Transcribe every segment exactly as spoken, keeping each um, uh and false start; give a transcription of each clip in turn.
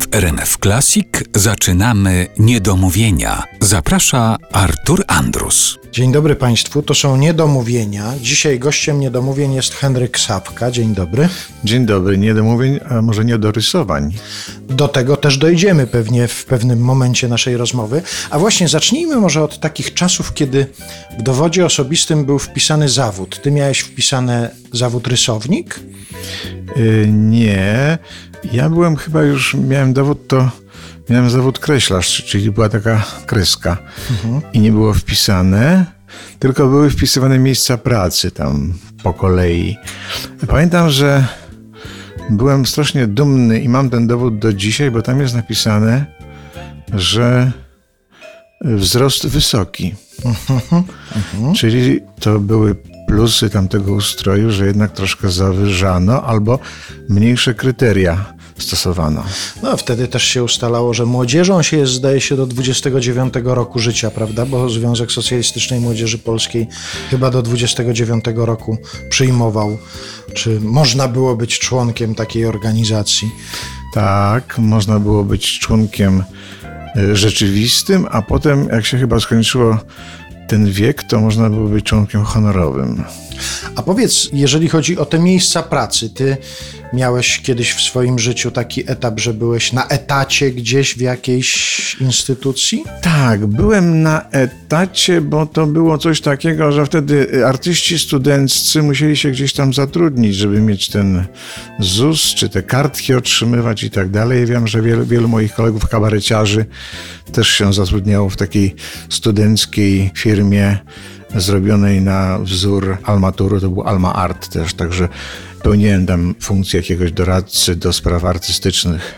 W R M F Classic zaczynamy niedomówienia. Zaprasza Artur Andrus. Dzień dobry Państwu, to są niedomówienia. Dzisiaj gościem niedomówień jest Henryk Sawka. Dzień dobry. Dzień dobry, niedomówień, a może niedorysowań. Do tego też dojdziemy pewnie w pewnym momencie naszej rozmowy. A właśnie zacznijmy może od takich czasów, kiedy w dowodzie osobistym był wpisany zawód. Ty miałeś wpisany zawód rysownik? Yy, nie, ja byłem chyba już, miałem dowód, to miałem zawód kreślarz, czyli była taka kreska mhm. i nie było wpisane, tylko były wpisywane miejsca pracy tam po kolei. Pamiętam, że byłem strasznie dumny i mam ten dowód do dzisiaj, bo tam jest napisane, że wzrost wysoki. Mhm. Mhm. Czyli to były plusy tamtego ustroju, że jednak troszkę zawyżano albo mniejsze kryteria stosowano. No, wtedy też się ustalało, że młodzieżą się jest, zdaje się, do dwudziestego dziewiątego roku życia, prawda? Bo Związek Socjalistycznej Młodzieży Polskiej chyba do dwudziestego dziewiątego roku przyjmował, czy można było być członkiem takiej organizacji. Tak, można było być członkiem rzeczywistym, a potem, jak się chyba skończyło ten wiek, to można było być członkiem honorowym. A powiedz, jeżeli chodzi o te miejsca pracy, ty miałeś kiedyś w swoim życiu taki etap, że byłeś na etacie gdzieś w jakiejś instytucji? Tak, byłem na etacie, bo to było coś takiego, że wtedy artyści studenccy musieli się gdzieś tam zatrudnić, żeby mieć ten ZUS, czy te kartki otrzymywać i tak dalej. Wiem, że wielu, wielu moich kolegów kabareciarzy też się zatrudniało w takiej studenckiej firmie zrobionej na wzór Almaturu, to był Alma Art też, także pełniłem tam funkcję jakiegoś doradcy do spraw artystycznych.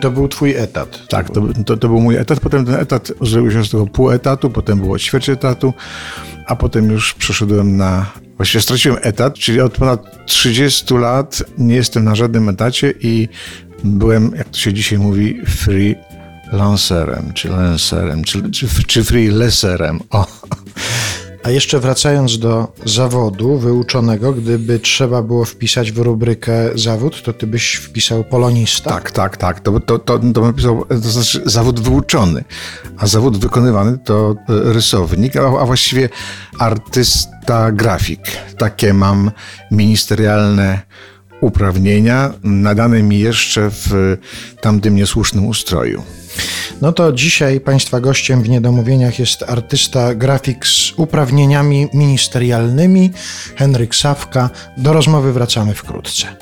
To był twój etat? Tak, to, to, to był mój etat, potem ten etat zrobił się z tego pół etatu, potem było ćwierć etatu, a potem już przeszedłem na... Właściwie straciłem etat, czyli od ponad trzydziestu lat nie jestem na żadnym etacie i byłem, jak to się dzisiaj mówi, free lancerem, czy lancerem, czy, czy, czy freelancerem. O. A jeszcze wracając do zawodu wyuczonego, gdyby trzeba było wpisać w rubrykę zawód, to ty byś wpisał polonista? Tak, tak, tak. To, to, to, to bym pisał, to znaczy zawód wyuczony, a zawód wykonywany to rysownik, a, a właściwie artysta grafik. Takie mam ministerialne uprawnienia, nadane mi jeszcze w tamtym niesłusznym ustroju. No to dzisiaj Państwa gościem w Niedomówieniach jest artysta grafik z uprawnieniami ministerialnymi, Henryk Sawka. Do rozmowy wracamy wkrótce.